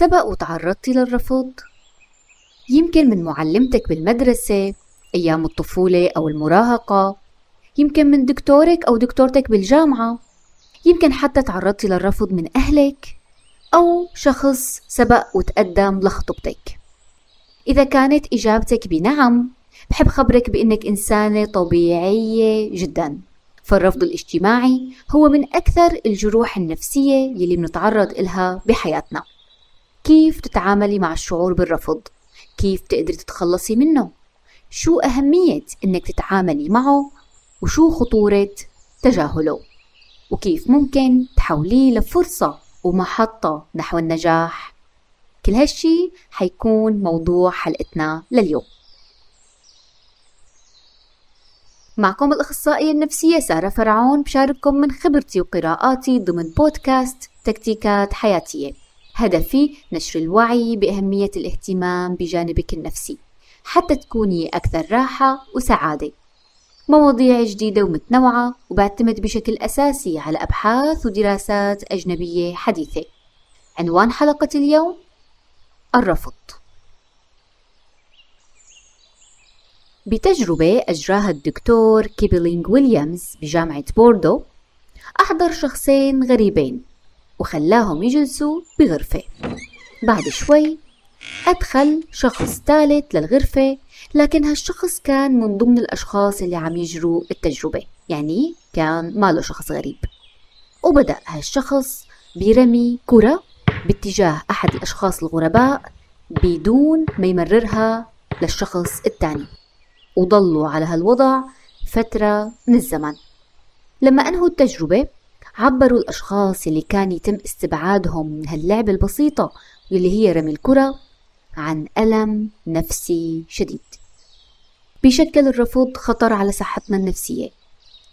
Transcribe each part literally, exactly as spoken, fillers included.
سبق وتعرضتي للرفض؟ يمكن من معلمتك بالمدرسة أيام الطفولة أو المراهقة، يمكن من دكتورك أو دكتورتك بالجامعة، يمكن حتى تعرضتي للرفض من أهلك أو شخص سبق وتقدم لخطبتك. إذا كانت إجابتك بنعم، بحب خبرك بأنك إنسانة طبيعية جدا، فالرفض الاجتماعي هو من أكثر الجروح النفسية يلي بنتعرض إلها بحياتنا. كيف تتعاملي مع الشعور بالرفض؟ كيف تقدري تتخلصي منه؟ شو أهمية إنك تتعاملي معه؟ وشو خطورة تجاهله؟ وكيف ممكن تحوليه لفرصة ومحطة نحو النجاح؟ كل هالشي حيكون موضوع حلقتنا لليوم. معكم الأخصائية النفسية سارة فرعون، بشارككم من خبرتي وقراءاتي ضمن بودكاست تكتيكات حياتية، هدفي نشر الوعي بأهمية الاهتمام بجانبك النفسي حتى تكوني أكثر راحة وسعادة. مواضيع جديدة ومتنوعة، وبعتمد بشكل أساسي على أبحاث ودراسات أجنبية حديثة. عنوان حلقة اليوم: الرفض. بتجربة أجراها الدكتور كيبلينج ويليامز بجامعة بوردو، أحضر شخصين غريبين وخلاهم يجلسوا بغرفة. بعد شوي أدخل شخص ثالث للغرفة، لكن هالشخص كان من ضمن الأشخاص اللي عم يجروا التجربة، يعني كان ماله شخص غريب. وبدأ هالشخص برمي كرة باتجاه أحد الأشخاص الغرباء بدون ما يمررها للشخص الثاني، وضلوا على هالوضع فترة من الزمن. لما أنهوا التجربة، عبروا الأشخاص اللي كان يتم استبعادهم من هاللعبة البسيطة اللي هي رمي الكرة عن ألم نفسي شديد. بيشكل الرفض خطر على صحتنا النفسية،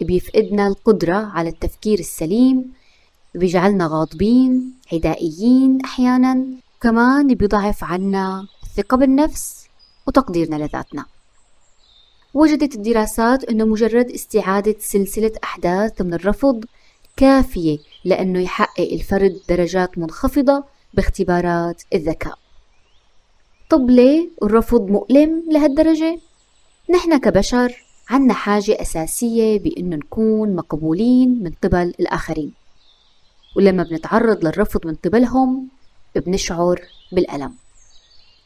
بيفقدنا القدرة على التفكير السليم، بيجعلنا غاضبين عدائيين أحيانا، كمان بيضعف عنا الثقة بالنفس وتقديرنا لذاتنا. وجدت الدراسات أنه مجرد استعادة سلسلة أحداث من الرفض كافية لأنه يحقق الفرد درجات منخفضة باختبارات الذكاء. طب ليه الرفض مؤلم لهالدرجة؟ نحن كبشر عنا حاجة أساسية بأنه نكون مقبولين من قبل الآخرين، ولما بنتعرض للرفض من قبلهم بنشعر بالألم.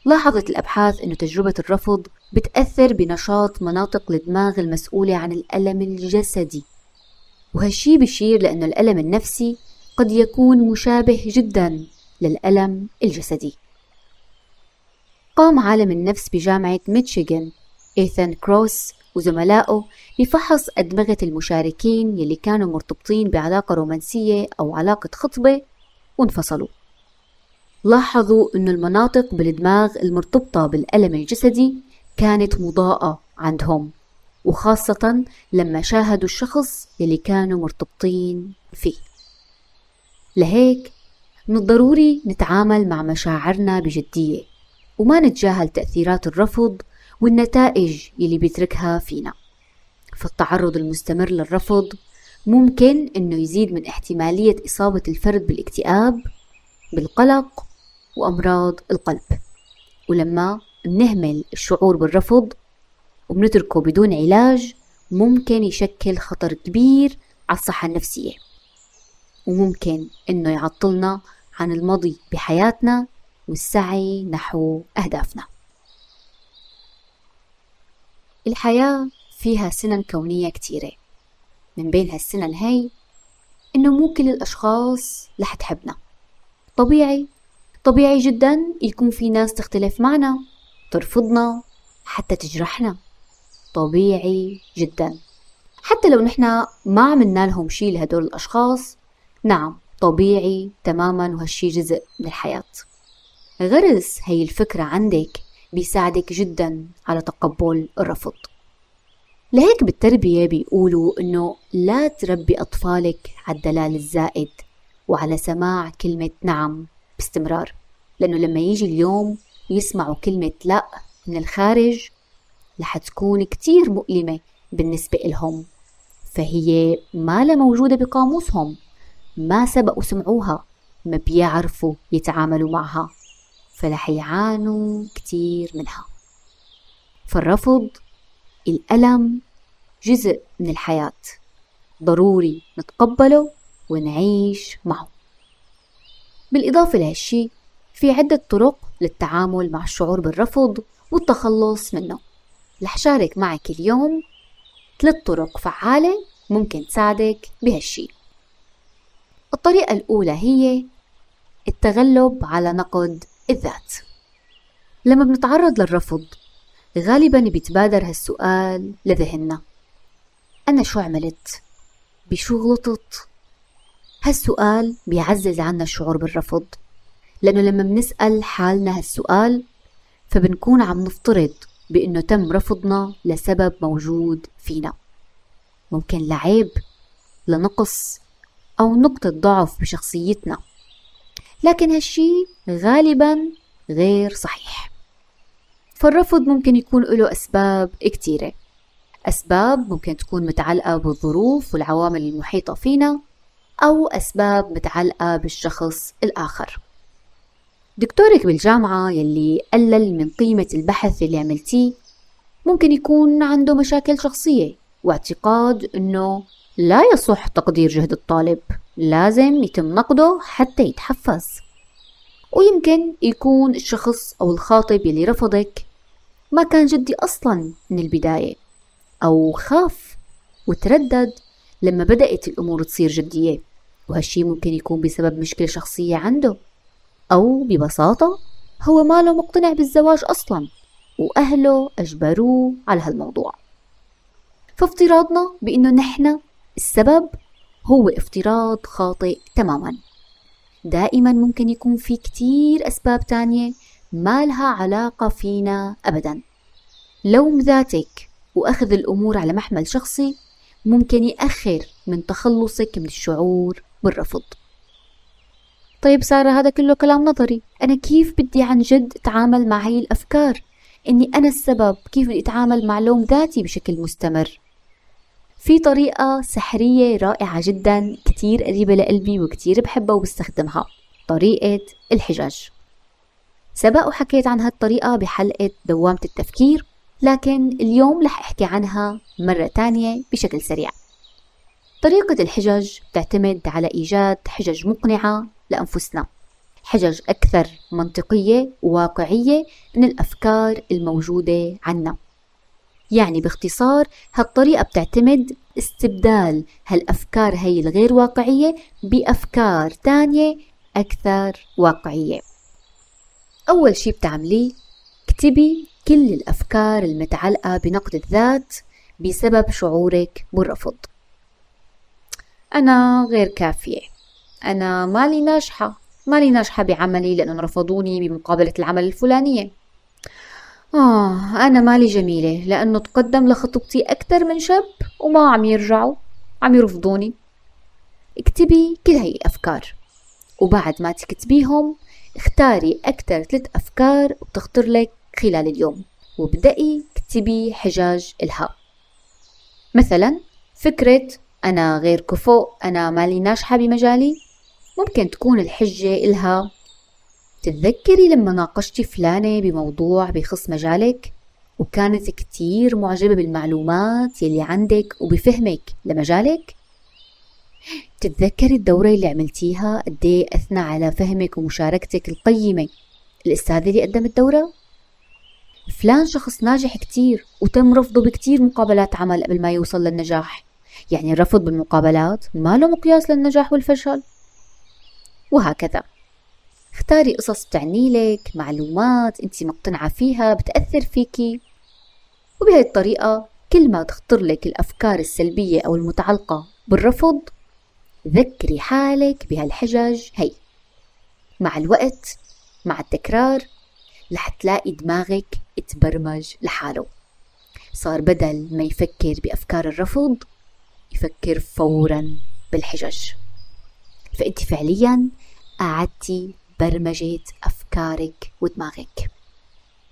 لاحظت الأبحاث أنه تجربة الرفض بتأثر بنشاط مناطق الدماغ المسؤولة عن الألم الجسدي، وهالشي بيشير لأنه الألم النفسي قد يكون مشابه جدا للألم الجسدي. قام عالم النفس بجامعة ميشيغان ايثان كروس وزملائه بفحص أدمغة المشاركين يلي كانوا مرتبطين بعلاقة رومانسية أو علاقة خطبة وانفصلوا. لاحظوا أن المناطق بالدماغ المرتبطة بالألم الجسدي كانت مضاءة عندهم، وخاصة لما شاهدوا الشخص يلي كانوا مرتبطين فيه. لهيك من الضروري نتعامل مع مشاعرنا بجدية وما نتجاهل تأثيرات الرفض والنتائج يلي بيتركها فينا، فالتعرض المستمر للرفض ممكن أنه يزيد من احتمالية إصابة الفرد بالاكتئاب، بالقلق، وأمراض القلب. ولما بنهمل الشعور بالرفض وبنتركه بدون علاج، ممكن يشكل خطر كبير على الصحة النفسية، وممكن أنه يعطلنا عن المضي بحياتنا والسعي نحو أهدافنا. الحياة فيها سنن كونية كتيرة، من بين هالسنن هاي أنه مو كل الأشخاص رح تحبنا. طبيعي طبيعي جدا يكون في ناس تختلف معنا، ترفضنا، حتى تجرحنا. طبيعي جدا حتى لو نحنا ما عملنا لهم شي لهدول الأشخاص. نعم، طبيعي تماما، وهالشي جزء من الحياة. غرس هاي الفكرة عندك بيساعدك جدا على تقبل الرفض. لهيك بالتربية بيقولوا إنه لا تربي أطفالك على الدلال الزائد وعلى سماع كلمة نعم باستمرار، لأنه لما يجي اليوم يسمعوا كلمة لا من الخارج رح تكون كتير مؤلمة بالنسبة لهم، فهي ما لا موجودة بقاموسهم، ما سبقوا سمعوها، ما بيعرفوا يتعاملوا معها، فراح يعانوا كتير منها. فالرفض، الألم، جزء من الحياة، ضروري نتقبله ونعيش معه. بالإضافة لهالشي في عدة طرق للتعامل مع الشعور بالرفض والتخلص منه. رح شارك معك اليوم ثلاث طرق فعالة ممكن تساعدك بهالشي. الطريقة الأولى هي التغلب على نقد الذات. لما بنتعرض للرفض غالبا بيتبادر هالسؤال لذهننا، أنا شو عملت؟ بشو غلطت؟ هالسؤال بيعزز عنا الشعور بالرفض، لأنه لما بنسأل حالنا هالسؤال فبنكون عم نفترض بأنه تم رفضنا لسبب موجود فينا، ممكن لعيب، لنقص، أو نقطة ضعف بشخصيتنا، لكن هالشي غالبا غير صحيح. فالرفض ممكن يكون له أسباب كتيرة، أسباب ممكن تكون متعلقة بالظروف والعوامل المحيطة فينا، أو أسباب متعلقة بالشخص الآخر. دكتورك بالجامعة يلي قلل من قيمة البحث اللي عملتيه ممكن يكون عنده مشاكل شخصية واعتقاد أنه لا يصح تقدير جهد الطالب، لازم يتم نقده حتى يتحفز. ويمكن يكون الشخص أو الخاطب يلي رفضك ما كان جدي أصلا من البداية، أو خاف وتردد لما بدأت الأمور تصير جدية، وهالشي ممكن يكون بسبب مشكلة شخصية عنده، أو ببساطة هو ماله مقتنع بالزواج أصلا وأهله أجبروه على هالموضوع. فافتراضنا بأنه نحن السبب هو افتراض خاطئ تماما. دائما ممكن يكون في كتير أسباب تانية ما لها علاقة فينا أبدا. لوم ذاتك وأخذ الأمور على محمل شخصي ممكن يأخر من تخلصك من الشعور بالرفض. طيب سارة، هذا كله كلام نظري، أنا كيف بدي عن جد أتعامل مع هاي الأفكار؟ إني أنا السبب، كيف بدي أتعامل مع لوم ذاتي بشكل مستمر؟ في طريقة سحرية رائعة جدا كتير قريبة لقلبي وكتير بحبها وبستخدمها، طريقة الحجج. سبق وحكيت عن هالطريقة بحلقة دوامة التفكير، لكن اليوم رح أحكي عنها مرة تانية بشكل سريع. طريقة الحجج تعتمد على إيجاد حجج مقنعة لأنفسنا، حجج أكثر منطقية وواقعية من الأفكار الموجودة عنا. يعني باختصار هالطريقة بتعتمد استبدال هالأفكار هي الغير واقعية بأفكار تانية أكثر واقعية. أول شي بتعمليه اكتبي كل الأفكار المتعلقة بنقد الذات بسبب شعورك بالرفض. أنا غير كافية، أنا مالي ناجحة، مالي ناجحة بعملي لأنهم رفضوني بمقابلة العمل الفلانية. آه أنا مالي جميلة لأنه تقدم لخطبتي أكثر من شاب وما عم يرجعوا، عم يرفضوني. اكتبي كل هاي الأفكار، وبعد ما تكتبيهم اختاري أكثر ثلاث أفكار بتخطر لك خلال اليوم وابدأي اكتبي حجاج إلها. مثلا فكرة أنا غير كفؤ، أنا مالي ناجحة بمجالي، ممكن تكون الحجة إلها تتذكري لما ناقشتي فلانة بموضوع بيخص مجالك وكانت كتير معجبة بالمعلومات يلي عندك وبفهمك لمجالك، تتذكري الدورة اللي عملتيها قديه أثنى على فهمك ومشاركتك القيمة، الأستاذ اللي قدم الدورة فلان شخص ناجح كتير وتم رفضه بكتير مقابلات عمل قبل ما يوصل للنجاح، يعني الرفض بالمقابلات ما له مقياس للنجاح والفشل. وهكذا اختاري قصص بتعني لك، معلومات انت مقتنعة فيها بتأثر فيكي. وبهي الطريقة كل ما تخطر لك الأفكار السلبية أو المتعلقة بالرفض ذكري حالك بهالحجج هي. مع الوقت مع التكرار رح تلاقي دماغك اتبرمج لحاله، صار بدل ما يفكر بأفكار الرفض يفكر فورا بالحجج، فأنت فعليا قعدتي برمجة أفكارك ودماغك.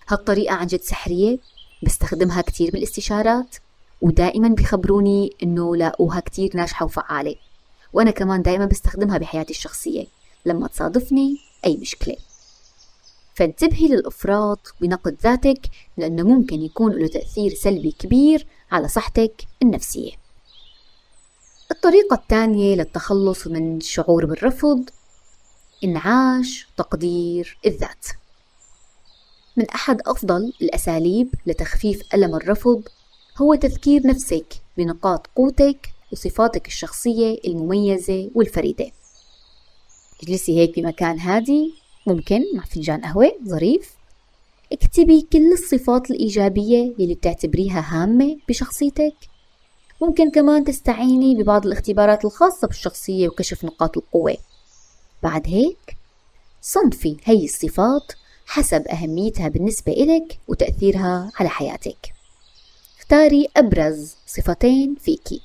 هالطريقة عن جد سحرية، بستخدمها كتير بالاستشارات ودائما بيخبروني إنه لاقوها كتير ناجحة وفعالة، وأنا كمان دائما بستخدمها بحياتي الشخصية لما تصادفني أي مشكلة. فانتبهي للإفراط بنقد ذاتك لأنه ممكن يكون له تأثير سلبي كبير على صحتك النفسية. الطريقة الثانية للتخلص من الشعور بالرفض إنعاش تقدير الذات. من أحد أفضل الأساليب لتخفيف ألم الرفض هو تذكير نفسك بنقاط قوتك وصفاتك الشخصية المميزة والفريدة. اجلسي هيك بمكان هادي، ممكن مع فنجان قهوة ظريف، اكتبي كل الصفات الإيجابية يلي بتعتبريها هامة بشخصيتك. ممكن كمان تستعيني ببعض الاختبارات الخاصة بالشخصية وكشف نقاط القوة. بعد هيك صنفي هي الصفات حسب أهميتها بالنسبة إلك وتأثيرها على حياتك. اختاري أبرز صفتين فيكي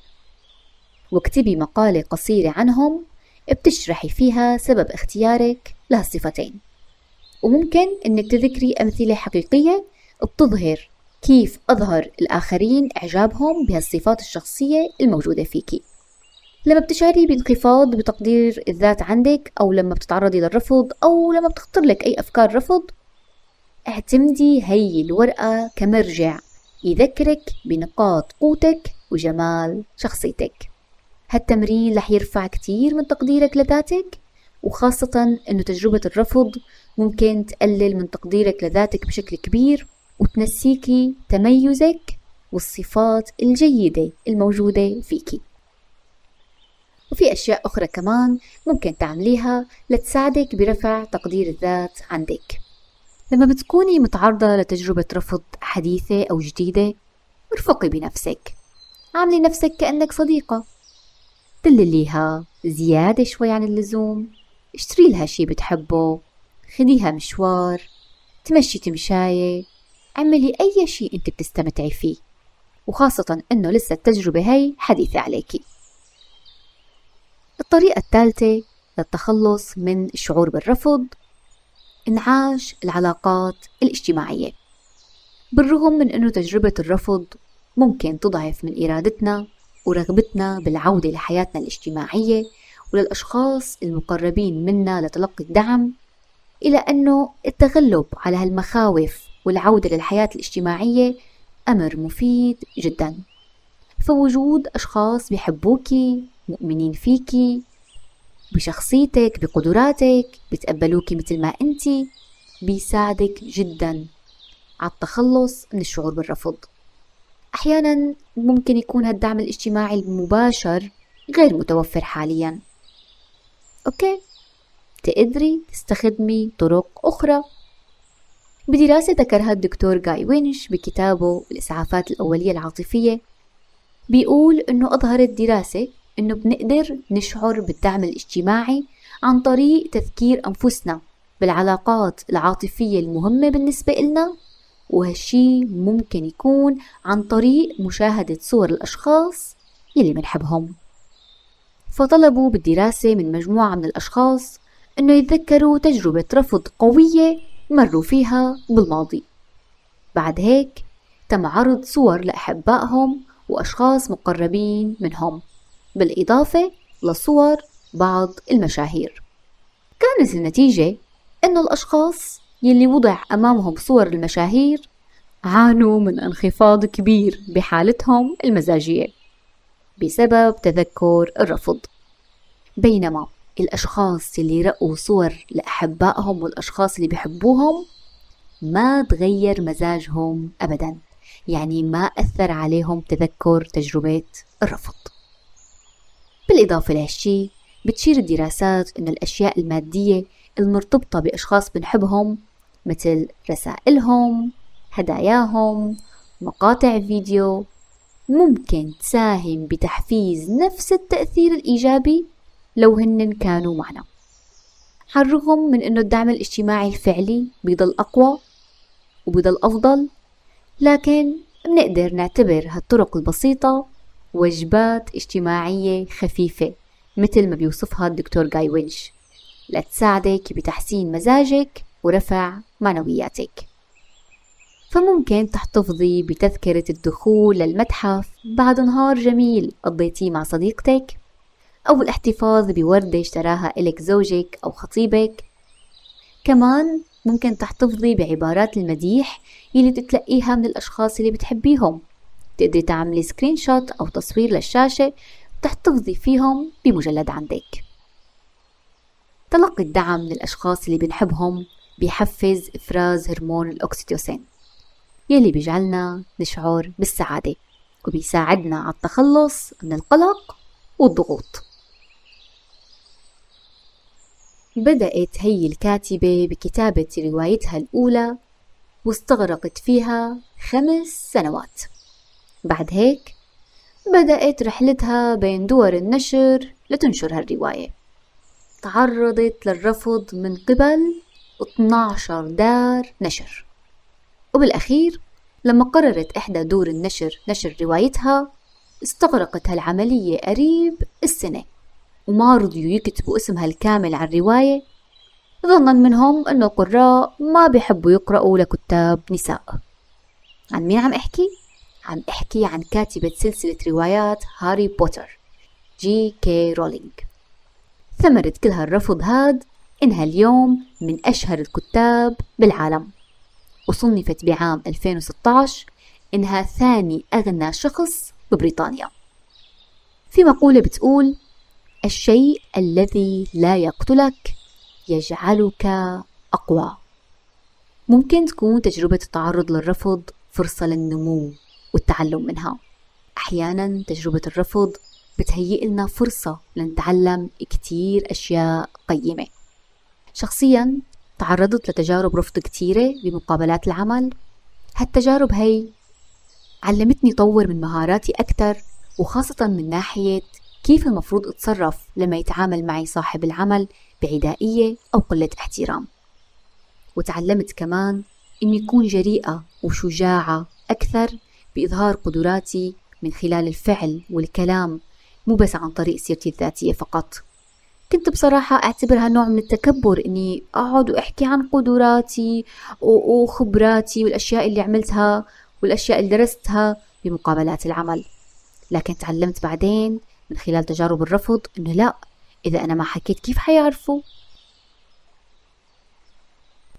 واكتبي مقالة قصيرة عنهم بتشرحي فيها سبب اختيارك لهالصفتين، وممكن انك تذكري أمثلة حقيقية بتظهر كيف أظهر الآخرين إعجابهم بهالصفات الشخصية الموجودة فيكي. لما بتشعري بانخفاض بتقدير الذات عندك، أو لما بتتعرضي للرفض، أو لما بتخطر لك أي أفكار رفض، اعتمدي هي الورقة كمرجع يذكرك بنقاط قوتك وجمال شخصيتك. هالتمرين رح يرفع كتير من تقديرك لذاتك، وخاصة أنه تجربة الرفض ممكن تقلل من تقديرك لذاتك بشكل كبير وتنسيكي تميزك والصفات الجيدة الموجودة فيكي. وفي أشياء أخرى كمان ممكن تعمليها لتساعدك برفع تقدير الذات عندك. لما بتكوني متعرضة لتجربة رفض حديثة أو جديدة، ارفقي بنفسك، عاملي نفسك كأنك صديقة، دلليها زيادة شوي عن اللزوم، اشتري لها شي بتحبه، خديها مشوار، تمشي تمشاية، عملي أي شي أنت بتستمتعي فيه، وخاصة أنه لسه التجربة هاي حديثة عليكي. الطريقة الثالثة للتخلص من الشعور بالرفض انعاش العلاقات الاجتماعية. بالرغم من أنه تجربة الرفض ممكن تضعف من إرادتنا ورغبتنا بالعودة لحياتنا الاجتماعية وللأشخاص المقربين منا لتلقي الدعم، إلى أنه التغلب على هالمخاوف والعودة للحياة الاجتماعية أمر مفيد جدا. فوجود أشخاص بيحبوكي، مؤمنين فيكي، بشخصيتك، بقدراتك، بتقبلوكي مثل ما أنتي، بيساعدك جدا على التخلص من الشعور بالرفض. أحيانا ممكن يكون هالدعم الاجتماعي المباشر غير متوفر حاليا. أوكي، تقدري تستخدمي طرق أخرى. بدراسة ذكرها الدكتور غاي وينش بكتابه الإسعافات الأولية العاطفية، بيقول أنه أظهرت دراسة أنه بنقدر نشعر بالدعم الاجتماعي عن طريق تذكير أنفسنا بالعلاقات العاطفية المهمة بالنسبة لنا، وهالشي ممكن يكون عن طريق مشاهدة صور الأشخاص يلي منحبهم. فطلبوا بالدراسة من مجموعة من الأشخاص أنه يتذكروا تجربة رفض قوية مروا فيها بالماضي. بعد هيك تم عرض صور لأحبائهم وأشخاص مقربين منهم، بالإضافة لصور بعض المشاهير. كانت النتيجة أن الأشخاص يلي وضع أمامهم صور المشاهير عانوا من انخفاض كبير بحالتهم المزاجية بسبب تذكر الرفض، بينما الأشخاص اللي رأوا صور لأحبائهم والأشخاص اللي بيحبوهم ما تغير مزاجهم أبدا، يعني ما أثر عليهم تذكر تجربة الرفض. بالإضافة لهالشي، بتشير الدراسات أن الأشياء المادية المرتبطة بأشخاص بنحبهم مثل رسائلهم، هداياهم، مقاطع فيديو، ممكن تساهم بتحفيز نفس التأثير الإيجابي لو هن كانوا معنا. على الرغم من أنه الدعم الاجتماعي الفعلي بيضل أقوى وبيضل أفضل، لكن بنقدر نعتبر هالطرق البسيطة وجبات اجتماعية خفيفة مثل ما بيوصفها الدكتور غاي وينش لتساعدك بتحسين مزاجك ورفع معنوياتك. فممكن تحتفظي بتذكرة الدخول للمتحف بعد نهار جميل قضيتيه مع صديقتك، أو الاحتفاظ بوردة اشتراها إلك زوجك أو خطيبك. كمان ممكن تحتفظي بعبارات المديح اللي بتتلقيها من الأشخاص اللي بتحبيهم. بتقدري تعملي سكرين شوت أو تصوير للشاشة وتحتفظي فيهم بمجلد عندك. تلقي الدعم من الأشخاص اللي بنحبهم بيحفز إفراز هرمون الأكسيتوسين يلي بيجعلنا نشعر بالسعادة وبيساعدنا على التخلص من القلق والضغوط. بدأت هي الكاتبة بكتابة روايتها الأولى واستغرقت فيها خمس سنوات. بعد هيك بدأت رحلتها بين دور النشر لتنشر هالرواية. تعرضت للرفض من قبل اثنعش دار نشر، وبالأخير لما قررت إحدى دور النشر نشر روايتها استغرقت هالعملية قريب السنة، وما رضيوا يكتبوا اسمها الكامل عن الرواية ظنا منهم أنه القراء ما بيحبوا يقرأوا لكتاب نساء. عن مين عم أحكي؟ عم أحكي عن كاتبة سلسلة روايات هاري بوتر جي كي رولينج. ثمرة كل هالرفض هاد إنها اليوم من أشهر الكتاب بالعالم، وصنفت بعام ألفين وستة عشر إنها ثاني أغنى شخص ببريطانيا. في مقولة بتقول: الشيء الذي لا يقتلك يجعلك أقوى. ممكن تكون تجربة التعرض للرفض فرصة للنمو والتعلم منها. أحيانا تجربة الرفض بتهيئ لنا فرصة لنتعلم كتير أشياء قيمة. شخصيا تعرضت لتجارب رفض كتيرة بمقابلات العمل. هالتجارب هي علمتني طور من مهاراتي أكتر، وخاصة من ناحية كيف المفروض أتصرف لما يتعامل معي صاحب العمل بعدائية أو قلة احترام. وتعلمت كمان إني أكون جريئة وشجاعة أكثر بإظهار قدراتي من خلال الفعل والكلام، مو بس عن طريق سيرتي الذاتية فقط. كنت بصراحة أعتبرها نوع من التكبر إني أقعد وأحكي عن قدراتي وخبراتي والأشياء اللي عملتها والأشياء اللي درستها بمقابلات العمل. لكن تعلمت بعدين من خلال تجارب الرفض إنه لا، إذا أنا ما حكيت كيف حيعرفوا؟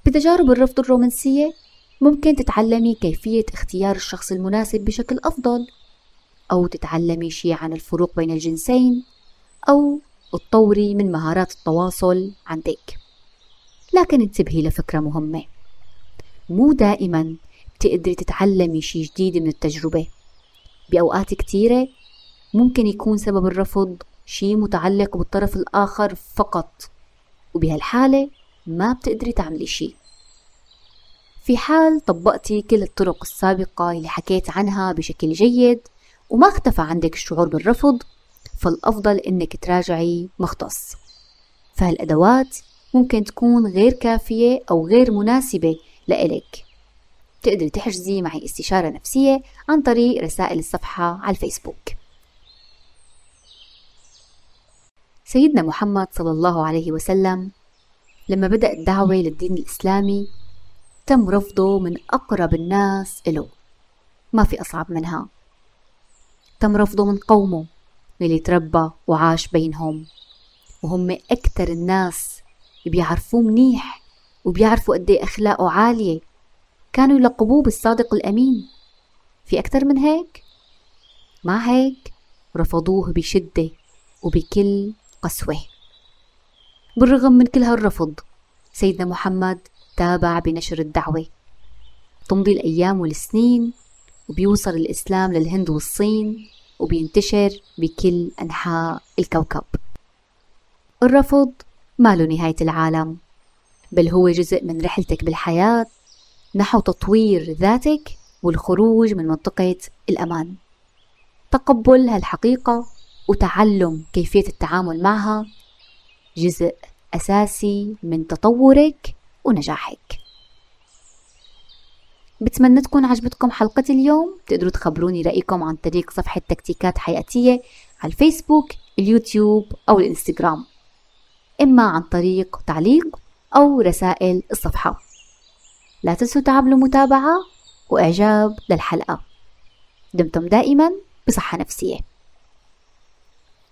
بتجارب الرفض الرومانسية ممكن تتعلمي كيفية اختيار الشخص المناسب بشكل أفضل، أو تتعلمي شيء عن الفروق بين الجنسين، أو تطوري من مهارات التواصل عندك. لكن انتبهي لفكرة مهمة: مو دائما بتقدري تتعلمي شيء جديد من التجربة. بأوقات كتيرة ممكن يكون سبب الرفض شيء متعلق بالطرف الآخر فقط، وبهالحالة ما بتقدري تعملي شيء. في حال طبقتي كل الطرق السابقة اللي حكيت عنها بشكل جيد وما اختفى عندك الشعور بالرفض، فالأفضل إنك تراجعي مختص. فهالأدوات ممكن تكون غير كافية أو غير مناسبة لإلك. تقدري تحجزي معي استشارة نفسية عن طريق رسائل الصفحة على الفيسبوك. سيدنا محمد صلى الله عليه وسلم لما بدأ الدعوة للدين الإسلامي تم رفضه من أقرب الناس إله، ما في أصعب منها. تم رفضه من قومه اللي تربى وعاش بينهم، وهم أكتر الناس بيعرفوه منيح وبيعرفوا قد ايه أخلاقه عالية. كانوا يلقبوه بالصادق الأمين. في أكتر من هيك؟ مع هيك رفضوه بشدة وبكل قسوة. بالرغم من كل هالرفض سيدنا محمد تابع بنشر الدعوة. تمضي الأيام والسنين وبيوصل الإسلام للهند والصين وبينتشر بكل أنحاء الكوكب. الرفض ما له نهاية العالم، بل هو جزء من رحلتك بالحياة نحو تطوير ذاتك والخروج من منطقة الأمان. تقبل هالحقيقة وتعلم كيفية التعامل معها جزء أساسي من تطورك ونجاحك. بتمنى تكون عجبتكم حلقة اليوم. تقدروا تخبروني رأيكم عن طريق صفحة تكتيكات حياتية على الفيسبوك، اليوتيوب أو الإنستغرام، إما عن طريق تعليق أو رسائل الصفحة. لا تنسوا تعملوا متابعة وإعجاب للحلقة. دمتم دائما بصحة نفسية.